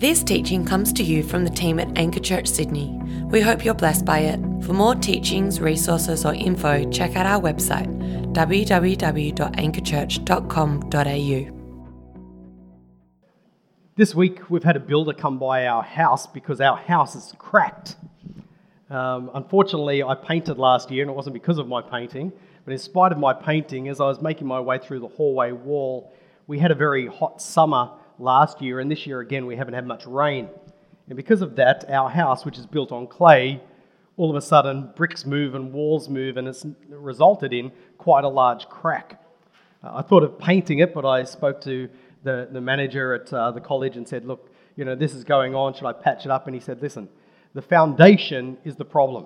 This teaching comes to you from the team at Anchor Church Sydney. We hope you're blessed by it. For more teachings, resources or info, check out our website www.anchorchurch.com.au. This week we've had a builder come by our house because our house is cracked. Unfortunately, I painted last year, and it wasn't because of my painting, but in spite of my painting, as I was making my way through the hallway wall, we had a very hot summer last year, and this year again we haven't had much rain. And because of that, our house, which is built on clay, all of a sudden bricks move and walls move, and it's resulted in quite a large crack. I thought of painting it, but I spoke to the manager at the college and said, look, you know, this is going on, should I patch it up? And he said, listen, the foundation is the problem.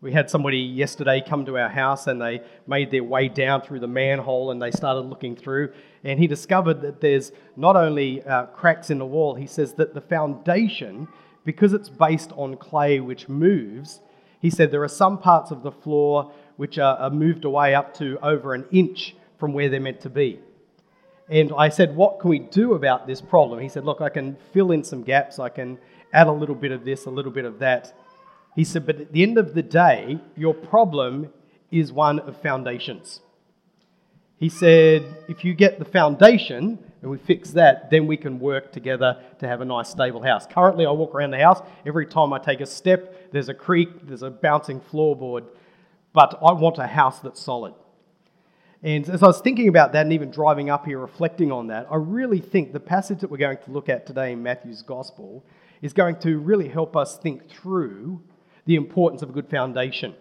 We had somebody yesterday come to our house, and they made their way down through the manhole, and they started looking through, and he discovered that there's not only cracks in the wall, he says that the foundation, because it's based on clay which moves, he said there are some parts of the floor which are moved away up to over an inch from where they're meant to be. And I said, what can we do about this problem? He said, look, I can fill in some gaps, I can add a little bit of this, a little bit of that. He said, but at the end of the day, your problem is one of foundations. He said, if you get the foundation and we fix that, then we can work together to have a nice stable house. Currently, I walk around the house, every time I take a step, there's a creak, there's a bouncing floorboard, but I want a house that's solid. And as I was thinking about that and even driving up here reflecting on that, I really think the passage that we're going to look at today in Matthew's Gospel is going to really help us think through the importance of a good foundation.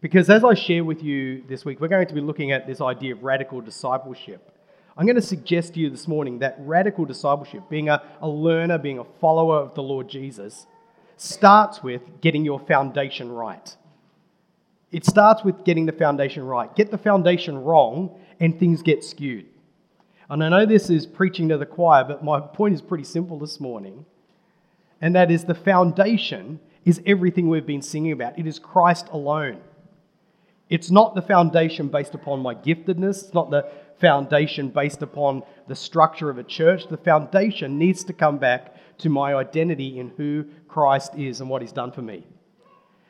Because as I share with you this week, we're going to be looking at this idea of radical discipleship. I'm going to suggest to you this morning that radical discipleship, being a learner, being a follower of the Lord Jesus, starts with getting your foundation right. It starts with getting the foundation right. Get the foundation wrong and things get skewed. And I know this is preaching to the choir, but my point is pretty simple this morning. And that is, the foundation is everything we've been singing about. It is Christ alone. It's not the foundation based upon my giftedness. It's not the foundation based upon the structure of a church. The foundation needs to come back to my identity in who Christ is and what he's done for me.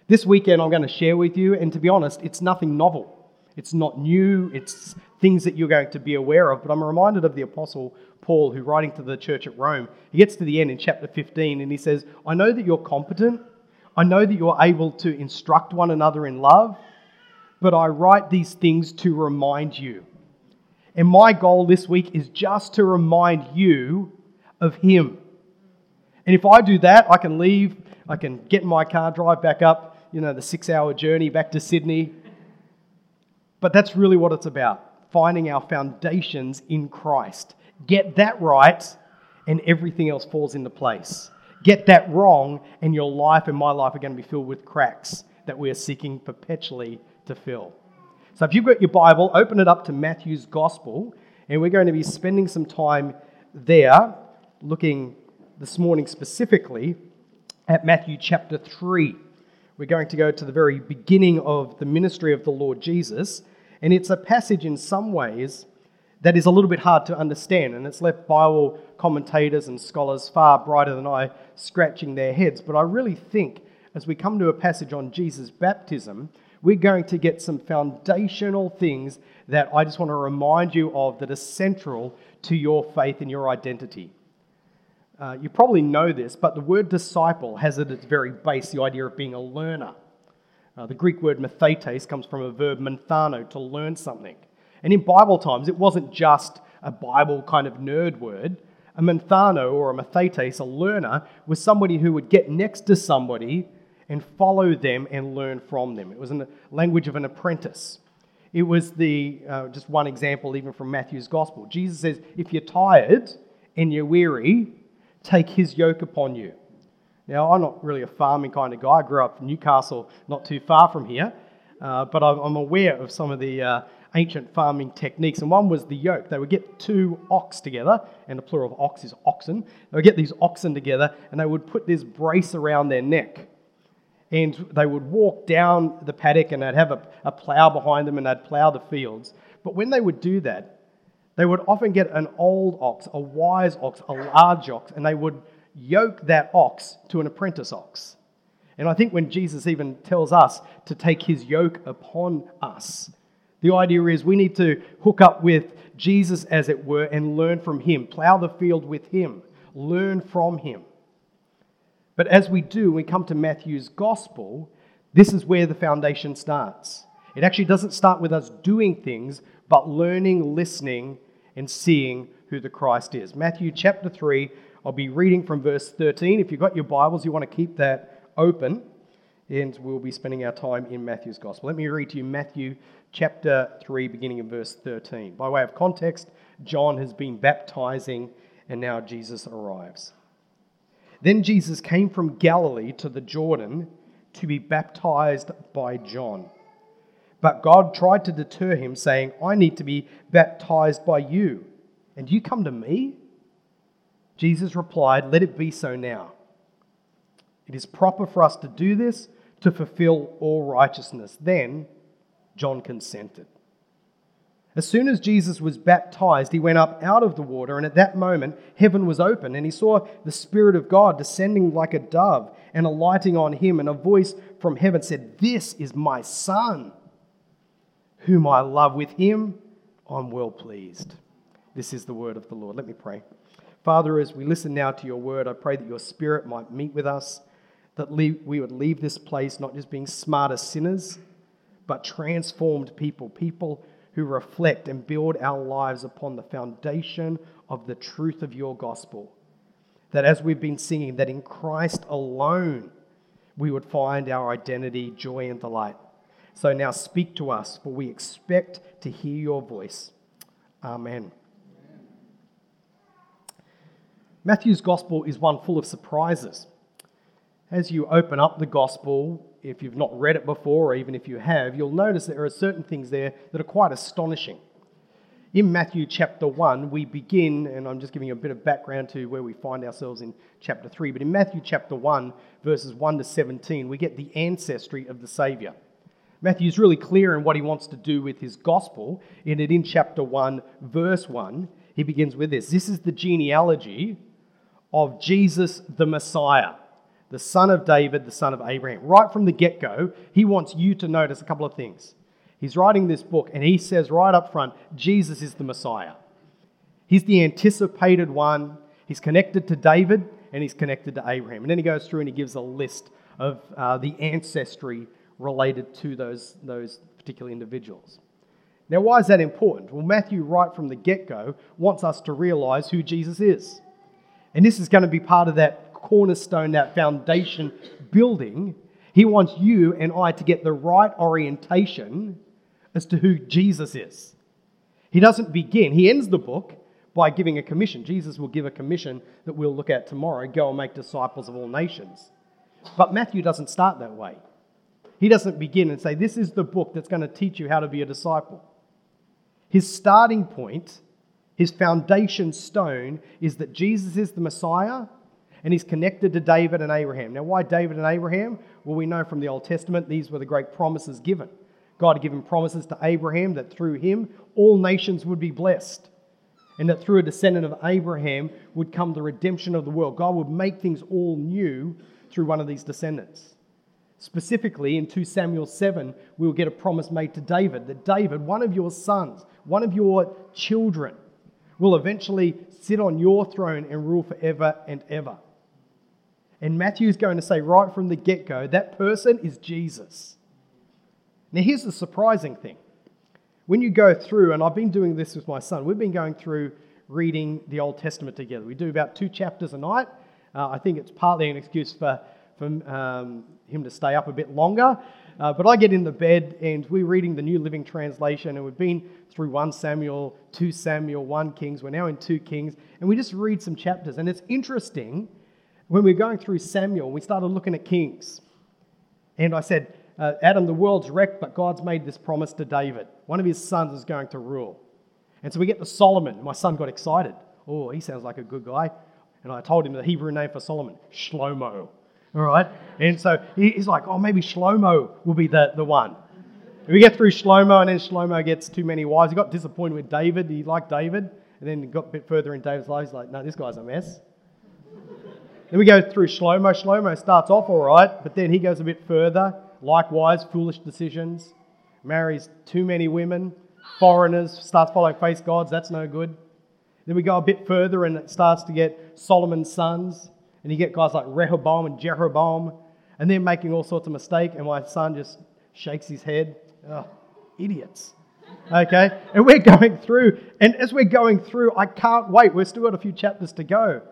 This weekend I'm going to share with you, and to be honest, it's nothing novel. It's not new, it's things that you're going to be aware of, but I'm reminded of the Apostle Paul, who, writing to the church at Rome, he gets to the end in chapter 15 and he says, I know that you're competent, I know that you're able to instruct one another in love, but I write these things to remind you. And my goal this week is just to remind you of him. And if I do that, I can leave, I can get in my car, drive back up, you know, the 6-hour journey back to Sydney. But that's really what it's about, finding our foundations in Christ. Get that right and everything else falls into place. Get that wrong and your life and my life are going to be filled with cracks that we are seeking perpetually to fill. So if you've got your Bible, open it up to Matthew's Gospel, and we're going to be spending some time there, looking this morning specifically at Matthew chapter 3. We're going to go to the very beginning of the ministry of the Lord Jesus, and it's a passage in some ways that is a little bit hard to understand, and it's left Bible commentators and scholars far brighter than I scratching their heads. But I really think as we come to a passage on Jesus' baptism, we're going to get some foundational things that I just want to remind you of that are central to your faith and your identity. You probably know this, but the word disciple has at its very base the idea of being a learner. The Greek word mathetes comes from a verb menthano, to learn something. And in Bible times, it wasn't just a Bible kind of nerd word. A menthano or a mathetes, a learner, was somebody who would get next to somebody and follow them and learn from them. It was a language of an apprentice. It was just one example even from Matthew's Gospel. Jesus says, if you're tired and you're weary, take his yoke upon you. Now, I'm not really a farming kind of guy. I grew up in Newcastle, not too far from here, but I'm aware of some of the ancient farming techniques, and one was the yoke. They would get two ox together, and the plural of ox is oxen. They would get these oxen together, and they would put this brace around their neck, and they would walk down the paddock, and they'd have a plough behind them, and they'd plough the fields. But when they would do that, they would often get an old ox, a wise ox, a large ox, and they would yoke that ox to an apprentice ox. And I think when Jesus even tells us to take his yoke upon us, the idea is we need to hook up with Jesus, as it were, and learn from him, plow the field with him, learn from him. But as we do, we come to Matthew's gospel, this is where the foundation starts. It actually doesn't start with us doing things, but learning, listening, and seeing who the Christ is. Matthew chapter 3, I'll be reading from verse 13. If you've got your Bibles, you want to keep that open, and we'll be spending our time in Matthew's gospel. Let me read to you Matthew chapter 3, beginning in verse 13. By way of context, John has been baptizing, and now Jesus arrives. Then Jesus came from Galilee to the Jordan to be baptized by John. But God tried to deter him, saying, I need to be baptized by you, and you come to me? Jesus replied, let it be so now. It is proper for us to do this, to fulfill all righteousness. Then John consented. As soon as Jesus was baptized, he went up out of the water, and at that moment heaven was open, and he saw the Spirit of God descending like a dove and alighting on him, and a voice from heaven said, this is my Son, whom I love. With him I'm well pleased. This is the word of the Lord. Let me pray. Father, as we listen now to your word, I pray that your Spirit might meet with us, that we would leave this place not just being smarter sinners, but transformed people who reflect and build our lives upon the foundation of the truth of your gospel. That as we've been singing, that in Christ alone we would find our identity, joy, and delight. So now speak to us, for we expect to hear your voice. Amen. Matthew's gospel is one full of surprises. As you open up the gospel, if you've not read it before, or even if you have, you'll notice there are certain things there that are quite astonishing. In Matthew chapter 1, we begin, and I'm just giving you a bit of background to where we find ourselves in chapter 3, but in Matthew chapter 1, verses 1 to 17, we get the ancestry of the Saviour. Matthew's really clear in what he wants to do with his gospel, and in chapter 1, verse 1, he begins with this. This is the genealogy of Jesus the Messiah, the son of David, the son of Abraham. Right from the get-go, he wants you to notice a couple of things. He's writing this book and he says right up front, Jesus is the Messiah. He's the anticipated one. He's connected to David and he's connected to Abraham. And then he goes through and he gives a list of the ancestry related to those particular individuals. Now, why is that important? Well, Matthew, right from the get-go, wants us to realize who Jesus is. And this is going to be part of that cornerstone, that foundation building. He wants you and I to get the right orientation as to who Jesus is. He doesn't begin, he ends the book by giving a commission. Jesus will give a commission that we'll look at tomorrow, go and make disciples of all nations. But Matthew doesn't start that way. He doesn't begin and say, this is the book that's going to teach you how to be a disciple. His starting point, his foundation stone, is that Jesus is the Messiah. And he's connected to David and Abraham. Now, why David and Abraham? Well, we know from the Old Testament, these were the great promises given. God had given promises to Abraham that through him, all nations would be blessed. And that through a descendant of Abraham would come the redemption of the world. God would make things all new through one of these descendants. Specifically, in 2 Samuel 7, we will get a promise made to David, that David, one of your sons, one of your children, will eventually sit on your throne and rule forever and ever. And Matthew's going to say right from the get-go, that person is Jesus. Now, here's the surprising thing. When you go through, and I've been doing this with my son, we've been going through reading the Old Testament together. We do about 2 chapters a night. I think it's partly an excuse for him to stay up a bit longer. But I get in the bed, and we're reading the New Living Translation, and we've been through 1 Samuel, 2 Samuel, 1 Kings. We're now in 2 Kings, and we just read some chapters. And it's interesting. When we were going through Samuel, we started looking at Kings. And I said, Adam, the world's wrecked, but God's made this promise to David. One of his sons is going to rule. And so we get to Solomon. My son got excited. Oh, he sounds like a good guy. And I told him the Hebrew name for Solomon, Shlomo. All right? And so he's like, oh, maybe Shlomo will be the one. And we get through Shlomo, and then Shlomo gets too many wives. He got disappointed with David. He liked David. And then he got a bit further in David's life. He's like, no, this guy's a mess. Then we go through slow-mo. Slow-mo starts off all right, but then he goes a bit further. Likewise, foolish decisions. Marries too many women. Foreigners. Starts following face gods. That's no good. Then we go a bit further and it starts to get Solomon's sons. And you get guys like Rehoboam and Jeroboam. And they're making all sorts of mistakes. And my son just shakes his head. Oh, idiots. Okay? And we're going through. And as we're going through, I can't wait. We've still got a few chapters to go.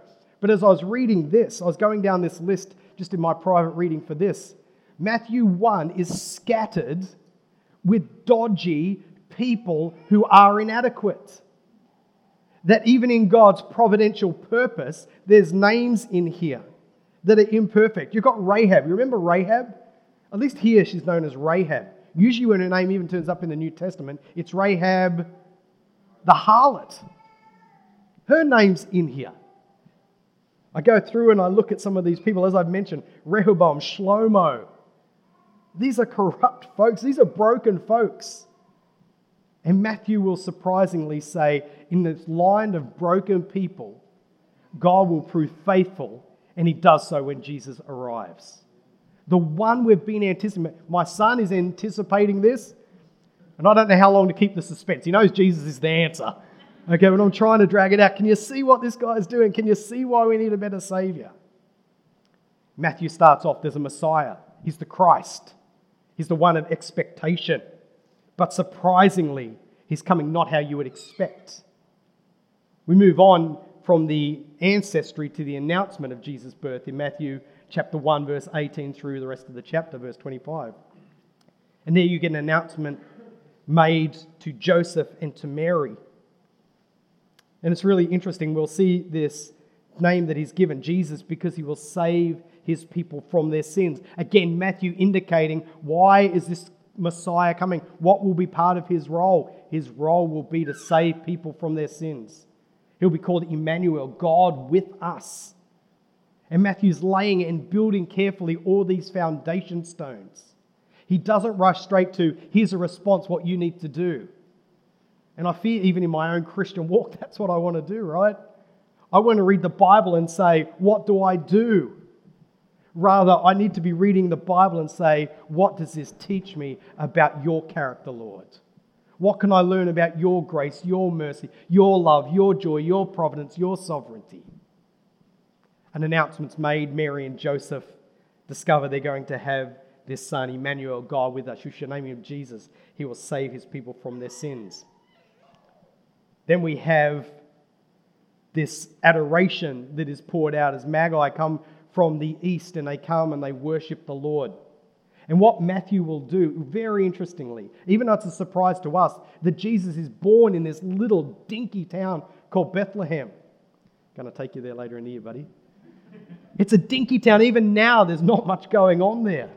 But as I was reading this, I was going down this list just in my private reading for this. Matthew 1 is scattered with dodgy people who are inadequate. That even in God's providential purpose, there's names in here that are imperfect. You've got Rahab. You remember Rahab? At least here she's known as Rahab. Usually when her name even turns up in the New Testament, it's Rahab the harlot. Her name's in here. I go through and I look at some of these people, as I've mentioned, Rehoboam, Shlomo. These are corrupt folks. These are broken folks. And Matthew will surprisingly say, in this line of broken people, God will prove faithful, and he does so when Jesus arrives. The one we've been anticipating. My son is anticipating this, and I don't know how long to keep the suspense. He knows Jesus is the answer. Okay, but I'm trying to drag it out. Can you see what this guy is doing? Can you see why we need a better Saviour? Matthew starts off, there's a Messiah. He's the Christ. He's the one of expectation. But surprisingly, he's coming not how you would expect. We move on from the ancestry to the announcement of Jesus' birth in Matthew chapter 1, verse 18 through the rest of the chapter, verse 25. And there you get an announcement made to Joseph and to Mary. And it's really interesting. We'll see this name that he's given, Jesus, because he will save his people from their sins. Again, Matthew indicating, why is this Messiah coming? What will be part of his role? His role will be to save people from their sins. He'll be called Emmanuel, God with us. And Matthew's laying and building carefully all these foundation stones. He doesn't rush straight to, here's a response, what you need to do. And I fear even in my own Christian walk, that's what I want to do, right? I want to read the Bible and say, what do I do? Rather, I need to be reading the Bible and say, what does this teach me about your character, Lord? What can I learn about your grace, your mercy, your love, your joy, your providence, your sovereignty? An announcement's made. Mary and Joseph discover they're going to have this son, Emmanuel, God with us. You should name him Jesus. He will save his people from their sins. Then we have this adoration that is poured out as Magi come from the east and they come and they worship the Lord. And what Matthew will do, very interestingly, even though it's a surprise to us, that Jesus is born in this little dinky town called Bethlehem. Going to take you there later in the year, buddy. It's a dinky town. Even now, there's not much going on there.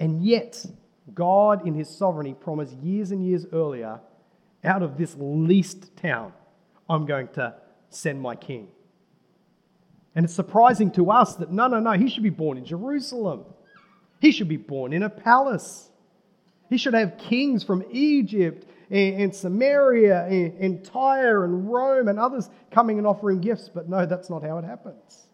And yet, God in his sovereignty promised years and years earlier, out of this least town, I'm going to send my king. And it's surprising to us that, no, he should be born in Jerusalem. He should be born in a palace. He should have kings from Egypt and Samaria and Tyre and Rome and others coming and offering gifts. But no, that's not how it happens.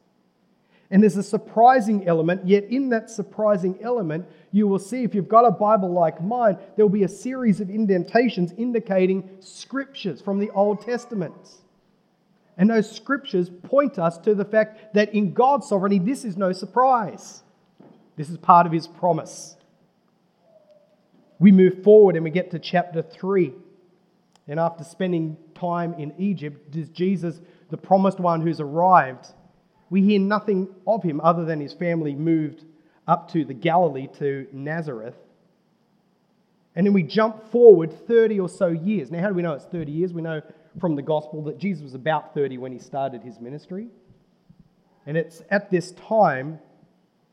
And there's a surprising element, yet in that surprising element, you will see, if you've got a Bible like mine, there'll be a series of indentations indicating scriptures from the Old Testament. And those scriptures point us to the fact that in God's sovereignty, this is no surprise. This is part of his promise. We move forward and we get to chapter 3. And after spending time in Egypt, is Jesus, the promised one who's arrived, we hear nothing of him other than his family moved up to the Galilee to Nazareth. And then we jump forward 30 or so years. Now, how do we know it's 30 years? We know from the gospel that Jesus was about 30 when he started his ministry. And it's at this time,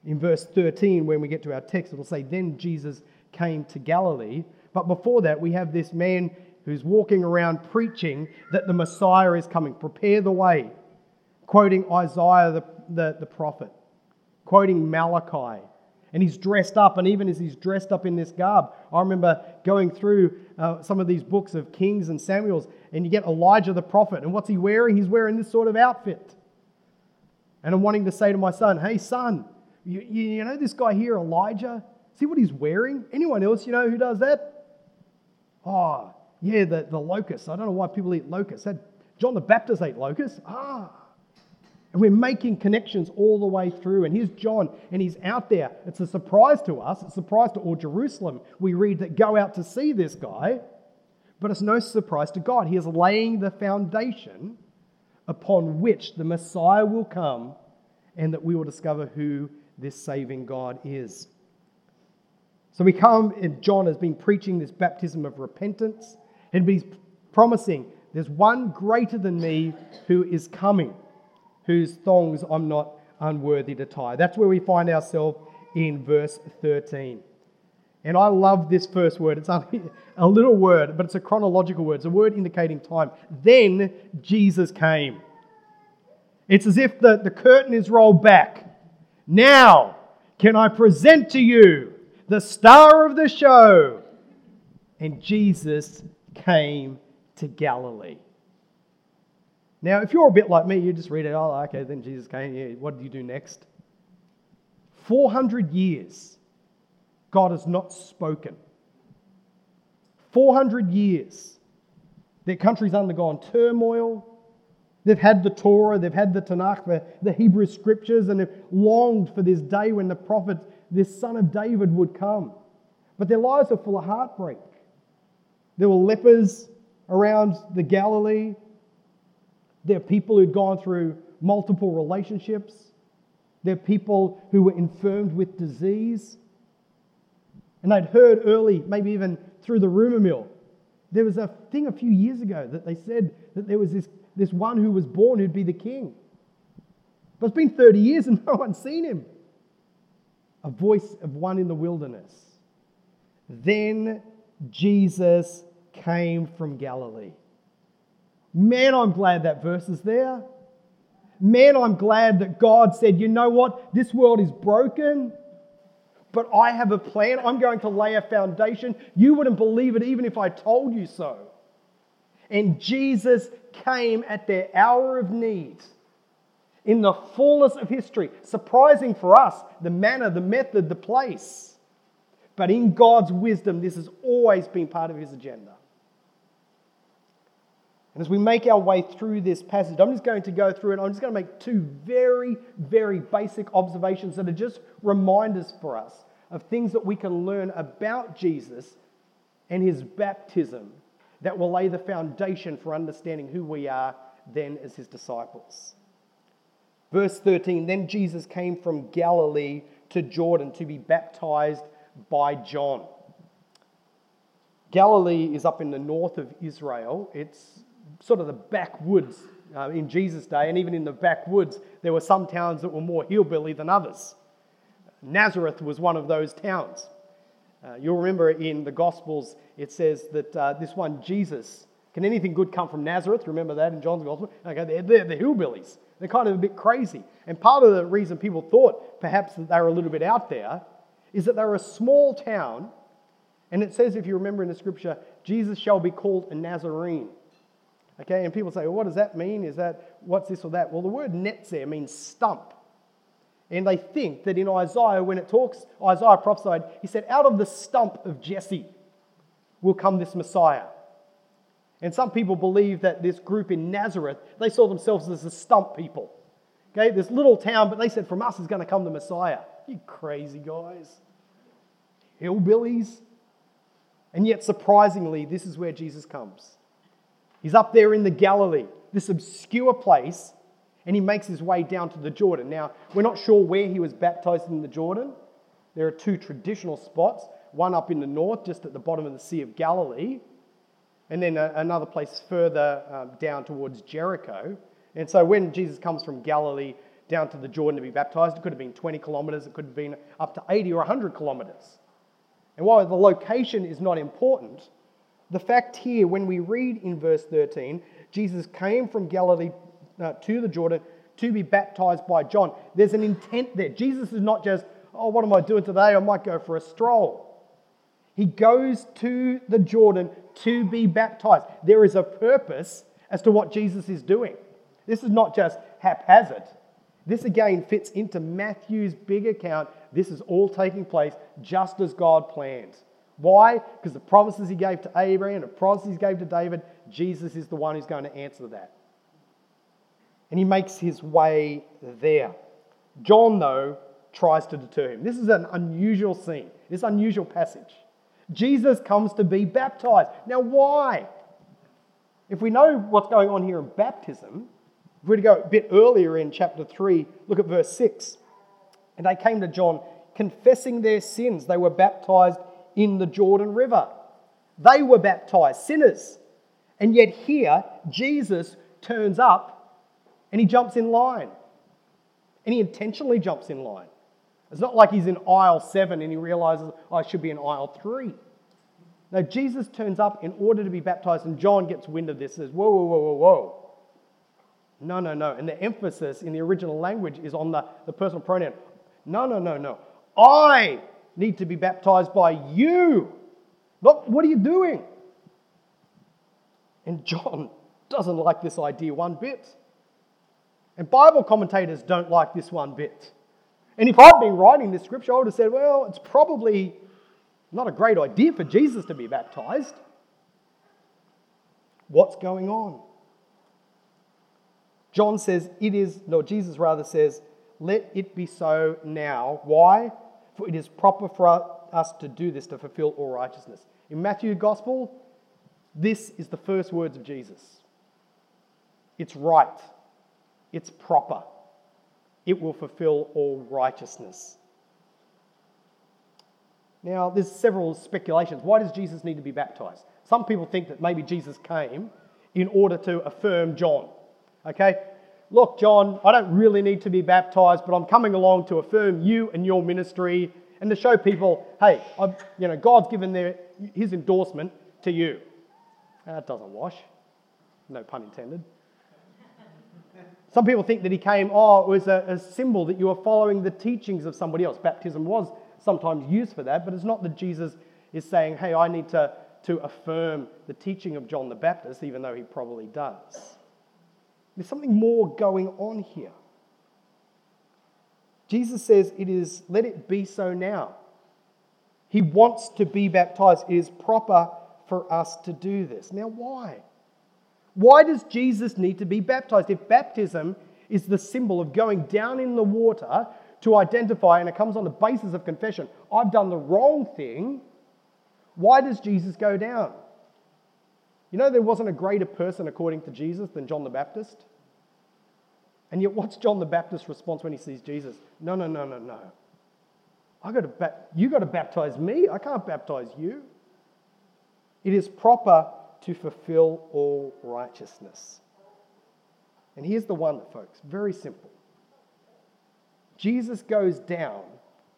in verse 13, when we get to our text, it'll say, then Jesus came to Galilee. But before that, we have this man who's walking around preaching that the Messiah is coming. Prepare the way. Quoting Isaiah the prophet, quoting Malachi. And he's dressed up, and even as he's dressed up in this garb, I remember going through some of these books of Kings and Samuels, and you get Elijah the prophet, and what's he wearing? He's wearing this sort of outfit. And I'm wanting to say to my son, hey, son, you know this guy here, Elijah? See what he's wearing? Anyone else you know who does that? Oh, yeah, the locusts. I don't know why people eat locusts. John the Baptist ate locusts. Ah. And we're making connections all the way through. And here's John, and he's out there. It's a surprise to us. It's a surprise to all Jerusalem. We read that go out to see this guy. But it's no surprise to God. He is laying the foundation upon which the Messiah will come and that we will discover who this saving God is. So we come, and John has been preaching this baptism of repentance, and he's promising there's one greater than me who is coming, whose thongs I'm not unworthy to tie. That's where we find ourselves in verse 13. And I love this first word. It's a little word, but it's a chronological word. It's a word indicating time. Then Jesus came. It's as if the curtain is rolled back. Now can I present to you the star of the show? And Jesus came to Galilee. Now, if you're a bit like me, you just read it, oh, okay, then Jesus came, yeah, what did you do next? 400 years, God has not spoken. 400 years, their country's undergone turmoil. They've had the Torah, they've had the Tanakh, the Hebrew Scriptures, and they've longed for this day when the prophet, this son of David, would come. But their lives are full of heartbreak. There were lepers around the Galilee. There are people who'd gone through multiple relationships. There are people who were infirmed with disease. And they'd heard early, maybe even through the rumour mill, there was a thing a few years ago that they said that there was this one who was born who'd be the king. But it's been 30 years and no one's seen him. A voice of one in the wilderness. Then Jesus came from Galilee. Man, I'm glad that verse is there. Man, I'm glad that God said, you know what? This world is broken, but I have a plan. I'm going to lay a foundation. You wouldn't believe it even if I told you so. And Jesus came at their hour of need. In the fullness of history. Surprising for us, the manner, the method, the place. But in God's wisdom, this has always been part of his agenda. And as we make our way through this passage, I'm just going to go through it. I'm just going to make two very, very basic observations that are just reminders for us of things that we can learn about Jesus and his baptism that will lay the foundation for understanding who we are then as his disciples. Verse 13, then Jesus came from Galilee to Jordan to be baptized by John. Galilee is up in the north of Israel. It's sort of the backwoods in Jesus' day, and even in the backwoods, there were some towns that were more hillbilly than others. Nazareth was one of those towns. You'll remember in the Gospels, it says that this one, Jesus, can anything good come from Nazareth? Remember that in John's Gospel? Okay, they're hillbillies. They're kind of a bit crazy. And part of the reason people thought perhaps that they were a little bit out there is that they were a small town, and it says, if you remember in the Scripture, Jesus shall be called a Nazarene. Okay, and people say, well, what does that mean? Is that, what's this or that? Well, the word netzer means stump. And they think that in Isaiah, when it talks, Isaiah prophesied, he said, out of the stump of Jesse will come this Messiah. And some people believe that this group in Nazareth, they saw themselves as the stump people. Okay, this little town, but they said, from us is going to come the Messiah. You crazy guys. Hillbillies. And yet, surprisingly, this is where Jesus comes. He's up there in the Galilee, this obscure place, and he makes his way down to the Jordan. Now, we're not sure where he was baptized in the Jordan. There are two traditional spots, one up in the north, just at the bottom of the Sea of Galilee, and then another place further down towards Jericho. And so when Jesus comes from Galilee down to the Jordan to be baptized, it could have been 20 kilometers, it could have been up to 80 or 100 kilometers. And while the location is not important, the fact here, when we read in verse 13, Jesus came from Galilee to the Jordan to be baptized by John. There's an intent there. Jesus is not just, oh, what am I doing today? I might go for a stroll. He goes to the Jordan to be baptized. There is a purpose as to what Jesus is doing. This is not just haphazard. This again fits into Matthew's big account. This is all taking place just as God planned. Why? Because the promises he gave to Abraham, the promises he gave to David, Jesus is the one who's going to answer that. And he makes his way there. John, though, tries to deter him. This is an unusual scene, this unusual passage. Jesus comes to be baptized. Now, why? If we know what's going on here in baptism, if we were to go a bit earlier in chapter 3, look at verse 6. And they came to John, confessing their sins. They were baptized in the Jordan River. They were baptized, sinners. And yet here, Jesus turns up and he jumps in line. And he intentionally jumps in line. It's not like he's in aisle 7 and he realizes, oh, I should be in aisle 3. No, Jesus turns up in order to be baptized, and John gets wind of this and says, whoa, whoa, whoa, whoa, whoa. No, no, no. And the emphasis in the original language is on the personal pronoun. No, no, no, no. I need to be baptized by you. Look, what are you doing? And John doesn't like this idea one bit. And Bible commentators don't like this one bit. And if I'd been writing this scripture, I would have said, well, it's probably not a great idea for Jesus to be baptized. What's going on? Jesus says, let it be so now. Why? For it is proper for us to do this, to fulfill all righteousness. In Matthew's Gospel, this is the first words of Jesus. It's right. It's proper. It will fulfill all righteousness. Now, there's several speculations. Why does Jesus need to be baptized? Some people think that maybe Jesus came in order to affirm John. Okay, look, John, I don't really need to be baptized, but I'm coming along to affirm you and your ministry and to show people, hey, God's given his endorsement to you. That doesn't wash. No pun intended. Some people think that he came, it was a symbol that you were following the teachings of somebody else. Baptism was sometimes used for that, but it's not that Jesus is saying, hey, I need to affirm the teaching of John the Baptist, even though he probably does. There's something more going on here. Jesus says let it be so now. He wants to be baptized. It is proper for us to do this. Now, why? Why does Jesus need to be baptized? If baptism is the symbol of going down in the water to identify, and it comes on the basis of confession, I've done the wrong thing, why does Jesus go down? You know, there wasn't a greater person according to Jesus than John the Baptist. And yet, what's John the Baptist's response when he sees Jesus? No, no, no, no, no. You got to baptize me. I can't baptize you. It is proper to fulfill all righteousness. And here's the wonder, folks. Very simple. Jesus goes down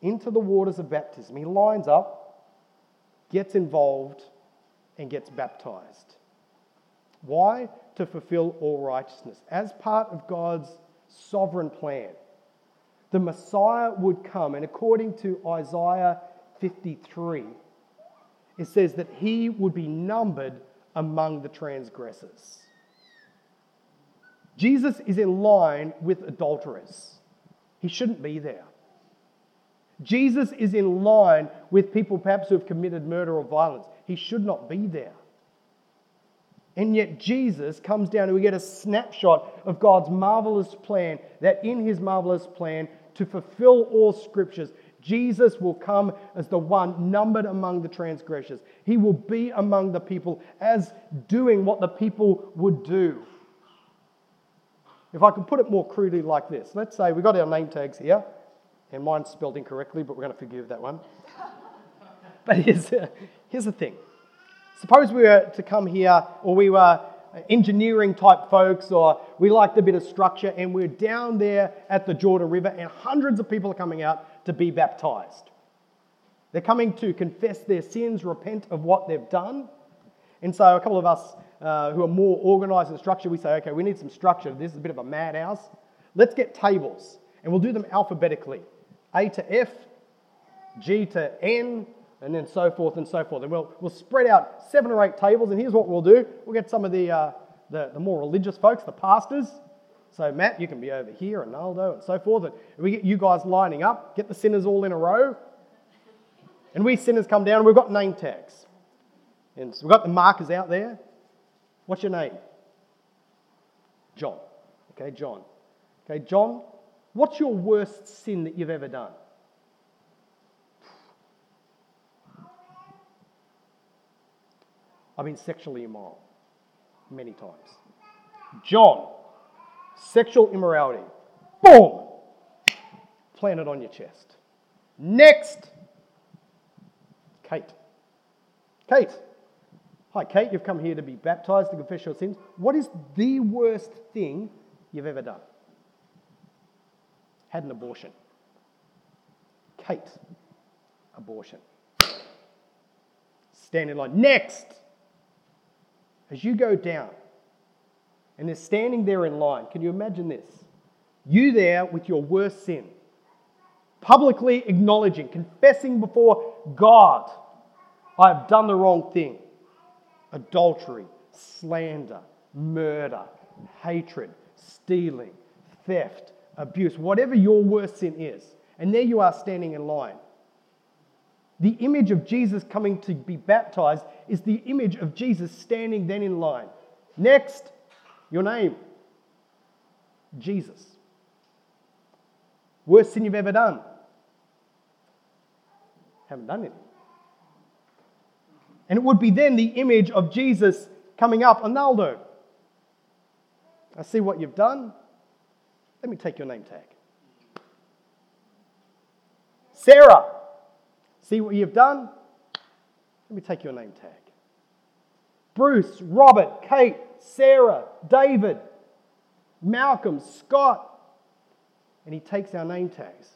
into the waters of baptism. He lines up, gets involved, and gets baptized. Why? To fulfill all righteousness. As part of God's sovereign plan, the Messiah would come, and according to Isaiah 53, it says that he would be numbered among the transgressors. Jesus is in line with adulterers. He shouldn't be there. Jesus is in line with people perhaps who have committed murder or violence. He should not be there. And yet Jesus comes down and we get a snapshot of God's marvelous plan, that in his marvelous plan to fulfill all scriptures, Jesus will come as the one numbered among the transgressors. He will be among the people as doing what the people would do. If I could put it more crudely like this, let's say we've got our name tags here, and mine's spelled incorrectly, but we're going to forgive that one. But here's the thing. Suppose we were to come here, or we were engineering type folks, or we liked a bit of structure, and we're down there at the Jordan River, and hundreds of people are coming out to be baptized. They're coming to confess their sins, repent of what they've done. And so a couple of us who are more organized and structured, we say, okay, we need some structure. This is a bit of a madhouse. Let's get tables, and we'll do them alphabetically. A to F, G to N, and then so forth and so forth. And we'll spread out 7 or 8 tables, and here's what we'll do. We'll get some of the more religious folks, the pastors, So Matt, you can be over here, and Naldo, and so forth. And we get you guys lining up, get the sinners all in a row. And we sinners come down, and we've got name tags. And so we've got the markers out there. What's your name? John. Okay, John. Okay, John, what's your worst sin that you've ever done? I've been sexually immoral many times. John, sexual immorality. Boom! Plant it on your chest. Next, Kate. Kate. Hi, Kate, you've come here to be baptized, to confess your sins. What is the worst thing you've ever done? Had an abortion. Kate, abortion. Stand in line. Next! As you go down, and they're standing there in line, can you imagine this? You there with your worst sin, publicly acknowledging, confessing before God, I have done the wrong thing. Adultery, slander, murder, hatred, stealing, theft, abuse, whatever your worst sin is. And there you are standing in line. The image of Jesus coming to be baptized is the image of Jesus standing then in line. Next, your name. Jesus. Worst sin you've ever done? Haven't done anything. And it would be then the image of Jesus coming up. Arnaldo, I see what you've done. Let me take your name tag. Sarah, see what you've done? Let me take your name tag. Bruce, Robert, Kate, Sarah, David, Malcolm, Scott. And he takes our name tags.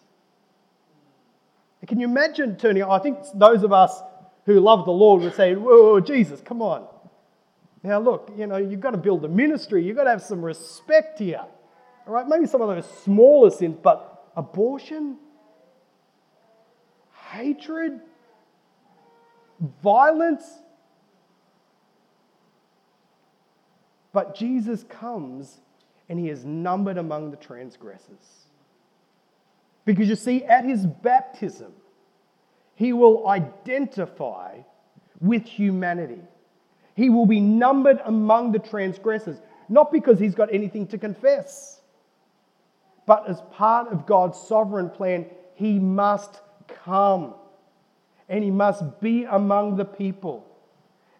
And can you imagine turning? I think those of us who love the Lord would say, whoa, Jesus, come on. Now look, you know, you've got to build a ministry. You've got to have some respect here. All right, maybe some of those smaller sins, but abortion, hatred, violence. But Jesus comes and he is numbered among the transgressors. Because you see, at his baptism, he will identify with humanity. He will be numbered among the transgressors, not because he's got anything to confess, but as part of God's sovereign plan, he must come and he must be among the people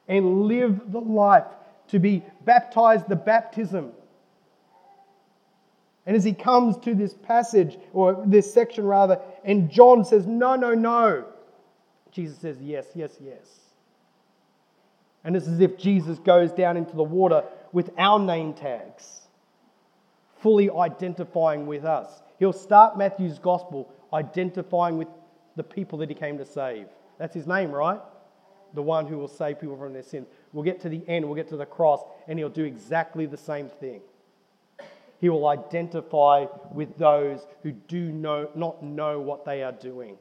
and live the life to be baptized, the baptism. And as he comes to this passage, or this section rather, and John says, no, no, no. Jesus says, yes, yes, yes. And it's as if Jesus goes down into the water with our name tags, fully identifying with us. He'll start Matthew's gospel identifying with the people that he came to save. That's his name, right? The one who will save people from their sins. We'll get to the end, we'll get to the cross, and he'll do exactly the same thing. He will identify with those who do not know what they are doing.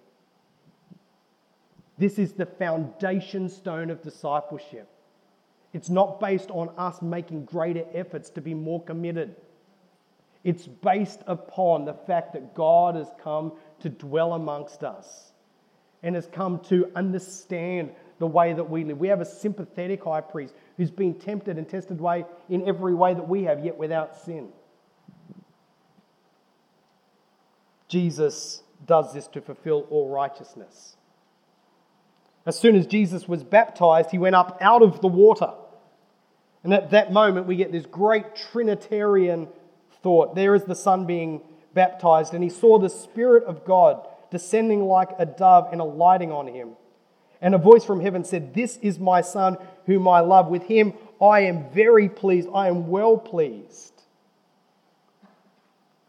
This is the foundation stone of discipleship. It's not based on us making greater efforts to be more committed. It's based upon the fact that God has come to dwell amongst us and has come to understand the way that we live. We have a sympathetic high priest who's been tempted and tested in every way that we have, yet without sin. Jesus does this to fulfill all righteousness. As soon as Jesus was baptized, he went up out of the water. And at that moment, we get this great Trinitarian thought. There is the Son being baptized, and he saw the Spirit of God descending like a dove and alighting on him. And a voice from heaven said, "This is my Son, whom I love. With him I am very pleased. I am well pleased."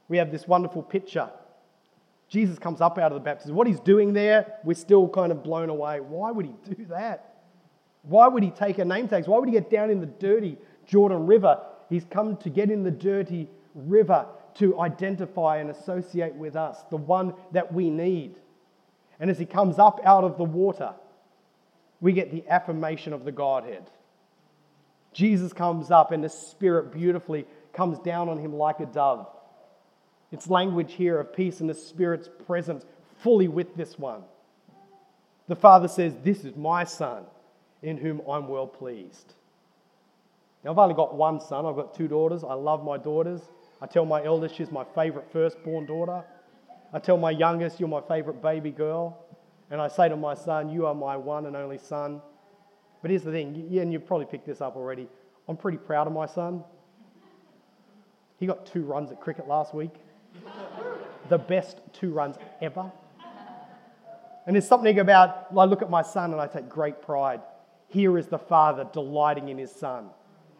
We have this wonderful picture. Jesus comes up out of the baptism. What he's doing there, we're still kind of blown away. Why would he do that? Why would he take our name tags? Why would he get down in the dirty Jordan River? He's come to get in the dirty river to identify and associate with us, the one that we need. And as he comes up out of the water, we get the affirmation of the Godhead. Jesus comes up and the Spirit beautifully comes down on him like a dove. It's language here of peace and the Spirit's presence fully with this one. The Father says, "This is my Son in whom I'm well pleased." Now, I've only got one son. I've got two daughters. I love my daughters. I tell my eldest she's my favourite firstborn daughter. I tell my youngest, "You're my favourite baby girl." And I say to my son, "You are my one and only son." But here's the thing, and you've probably picked this up already, I'm pretty proud of my son. He got 2 runs at cricket last week. The best 2 runs ever. And there's something about, I look at my son and I take great pride. Here is the Father delighting in his son.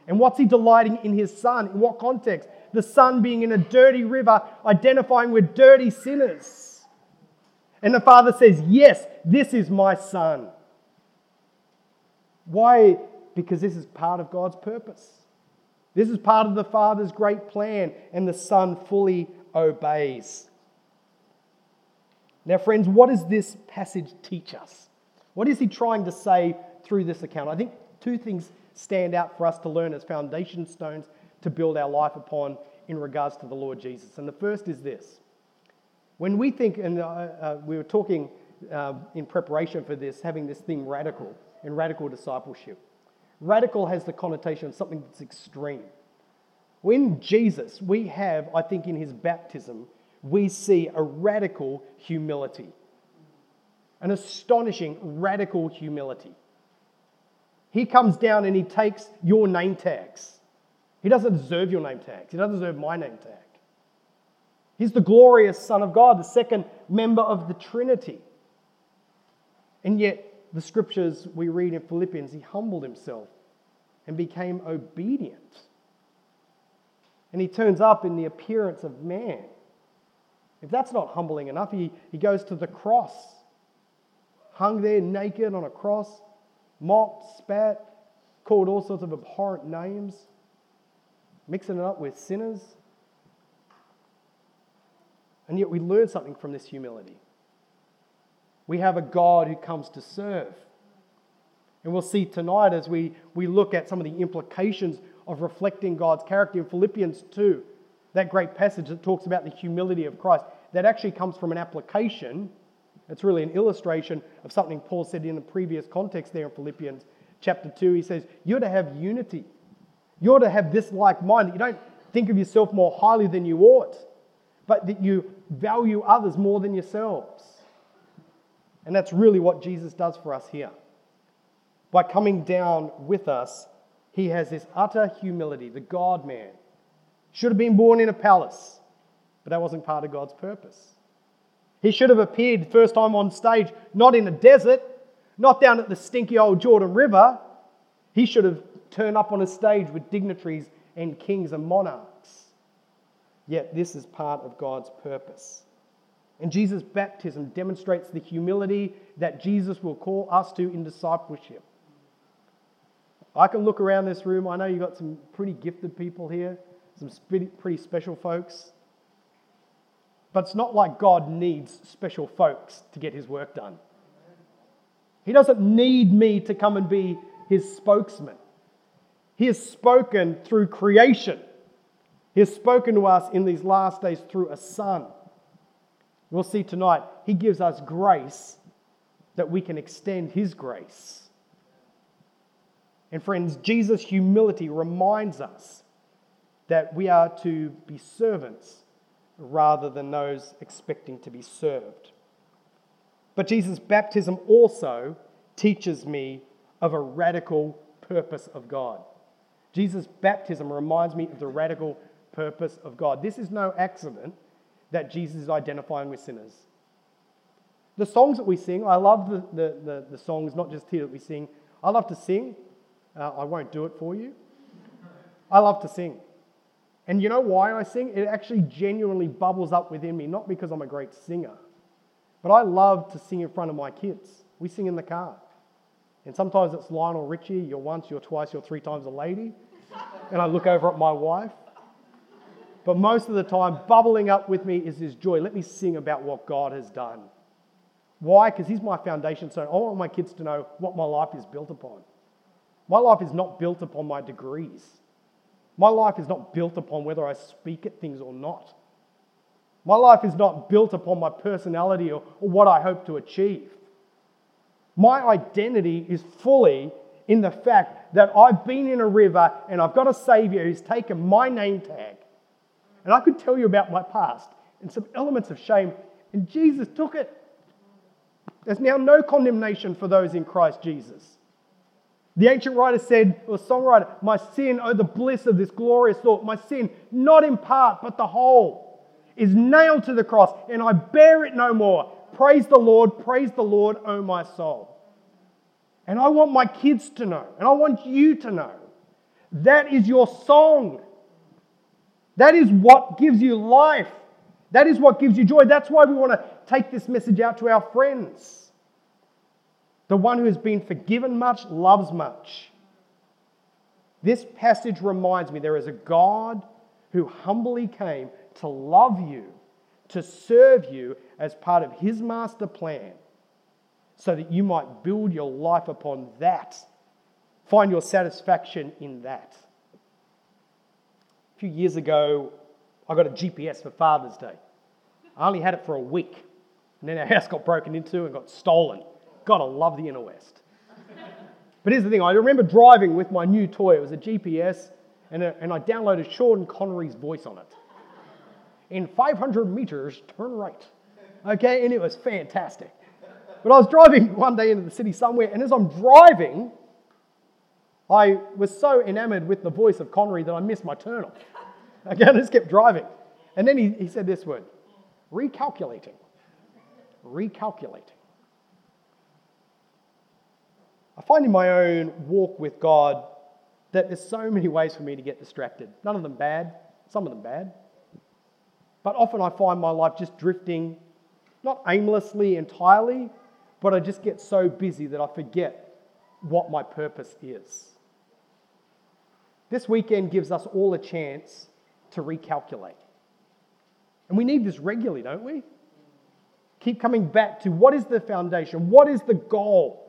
And what's he delighting in his son? In what context? The son being in a dirty river, identifying with dirty sinners. And the Father says, "Yes, this is my son." Why? Because this is part of God's purpose. This is part of the Father's great plan, and the Son fully obeys. Now, friends, what does this passage teach us? What is he trying to say through this account? I think 2 things stand out for us to learn as foundation stones to build our life upon in regards to the Lord Jesus. And the first is this. When we think, and we were talking in preparation for this, having this thing radical, and radical discipleship. Radical has the connotation of something that's extreme. When Jesus, we have, I think in his baptism, we see a radical humility. An astonishing radical humility. He comes down and he takes your name tags. He doesn't deserve your name tags. He doesn't deserve my name tag. He's the glorious Son of God, the second member of the Trinity. And yet, the scriptures we read in Philippians, he humbled himself and became obedient. And he turns up in the appearance of man. If that's not humbling enough, he goes to the cross, hung there naked on a cross, mocked, spat, called all sorts of abhorrent names, mixing it up with sinners. And yet we learn something from this humility. We have a God who comes to serve. And we'll see tonight as we look at some of the implications of reflecting God's character in Philippians 2, that great passage that talks about the humility of Christ. That actually comes from an application. It's really an illustration of something Paul said in the previous context there in Philippians chapter 2. He says, you're to have unity. You're to have this like mind, that you don't think of yourself more highly than you ought, but that you value others more than yourselves. And that's really what Jesus does for us here. By coming down with us, he has this utter humility, the God-man. Should have been born in a palace, but that wasn't part of God's purpose. He should have appeared first time on stage, not in a desert, not down at the stinky old Jordan River. He should have turned up on a stage with dignitaries and kings and monarchs. Yet this is part of God's purpose. And Jesus' baptism demonstrates the humility that Jesus will call us to in discipleship. I can look around this room. I know you've got some pretty gifted people here, some pretty special folks. But it's not like God needs special folks to get his work done. He doesn't need me to come and be his spokesman. He has spoken through creation. He has spoken to us in these last days through a son. We'll see tonight, he gives us grace that we can extend his grace. And friends, Jesus' humility reminds us that we are to be servants rather than those expecting to be served. But Jesus' baptism also teaches me of a radical purpose of God. Jesus' baptism reminds me of the radical purpose of God. This is no accident that Jesus is identifying with sinners. The songs that we sing, I love the songs, not just here that we sing. I love to sing. I won't do it for you. I love to sing. And you know why I sing? It actually genuinely bubbles up within me, not because I'm a great singer, but I love to sing in front of my kids. We sing in the car. And sometimes it's Lionel Richie, "You're once, you're twice, you're 3 times a lady." And I look over at my wife. But most of the time, bubbling up with me is this joy. Let me sing about what God has done. Why? Because he's my foundation stone. I want my kids to know what my life is built upon. My life is not built upon my degrees. My life is not built upon whether I speak at things or not. My life is not built upon my personality or what I hope to achieve. My identity is fully in the fact that I've been in a river and I've got a Saviour who's taken my name tag. And I could tell you about my past and some elements of shame, and Jesus took it. There's now no condemnation for those in Christ Jesus. The ancient writer said, or songwriter, my sin, oh the bliss of this glorious thought, my sin, not in part but the whole, is nailed to the cross and I bear it no more. Praise the Lord, oh my soul. And I want my kids to know, and I want you to know, that is your song. That is what gives you life. That is what gives you joy. That's why we want to take this message out to our friends. The one who has been forgiven much loves much. This passage reminds me there is a God who humbly came to love you, to serve you as part of his master plan, so that you might build your life upon that, find your satisfaction in that. A few years ago, I got a GPS for Father's Day. I only had it for a week. And then our house got broken into and got stolen. Gotta love the inner west. But here's the thing, I remember driving with my new toy. It was a GPS, and I downloaded Sean Connery's voice on it. In 500 meters, turn right. Okay, and it was fantastic. But I was driving one day into the city somewhere, and as I'm driving, I was so enamored with the voice of Connery that I missed my turn off. Okay, I just kept driving. And then he said this word, recalculating. Recalculating. I find in my own walk with God that there's so many ways for me to get distracted. None of them bad, some of them bad. But often I find my life just drifting, not aimlessly entirely, but I just get so busy that I forget what my purpose is. This weekend gives us all a chance to recalculate. And we need this regularly, don't we? Keep coming back to what is the foundation? What is the goal?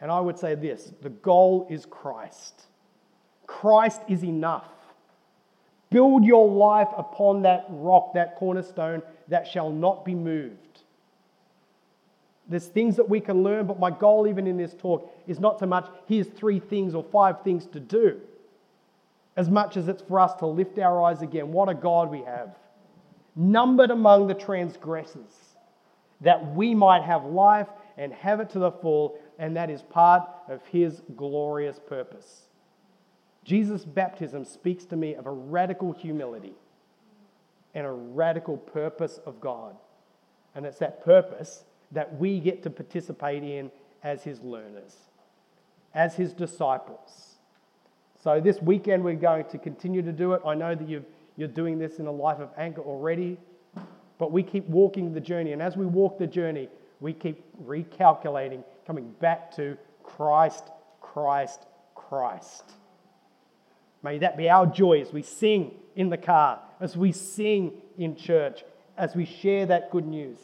And I would say this, the goal is Christ. Christ is enough. Build your life upon that rock, that cornerstone that shall not be moved. There's things that we can learn, but my goal even in this talk is not so much here's 3 things or 5 things to do, as much as it's for us to lift our eyes again. What a God we have. Numbered among the transgressors, that we might have life and have it to the full, and that is part of his glorious purpose. Jesus' baptism speaks to me of a radical humility and a radical purpose of God. And it's that purpose that we get to participate in as his learners, as his disciples. So this weekend we're going to continue to do it. I know that you're doing this in a life of anchor already, but we keep walking the journey. And as we walk the journey, we keep recalculating, coming back to Christ, Christ, Christ. May that be our joy as we sing in the car, as we sing in church, as we share that good news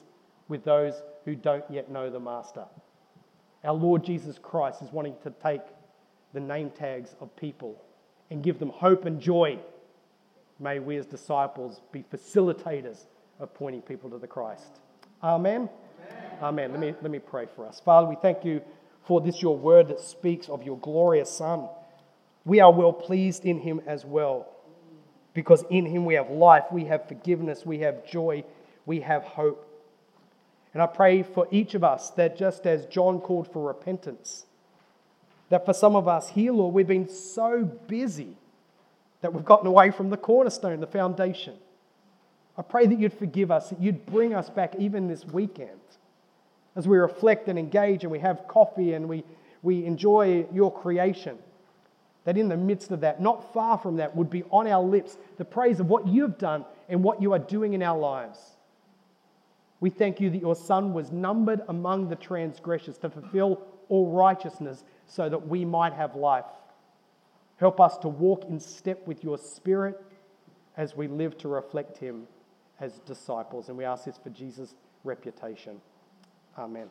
with those who don't yet know the Master. Our Lord Jesus Christ is wanting to take the name tags of people and give them hope and joy. May we as disciples be facilitators of pointing people to the Christ. Amen? Amen. Amen. Let me pray for us. Father, we thank you for this, your word that speaks of your glorious Son. We are well pleased in him as well, because in him we have life, we have forgiveness, we have joy, we have hope. And I pray for each of us that just as John called for repentance, that for some of us here, Lord, we've been so busy that we've gotten away from the cornerstone, the foundation. I pray that you'd forgive us, that you'd bring us back even this weekend as we reflect and engage and we have coffee and we enjoy your creation. That in the midst of that, not far from that, would be on our lips the praise of what you've done and what you are doing in our lives. We thank you that your Son was numbered among the transgressors to fulfill all righteousness so that we might have life. Help us to walk in step with your Spirit as we live to reflect him as disciples. And we ask this for Jesus' reputation. Amen.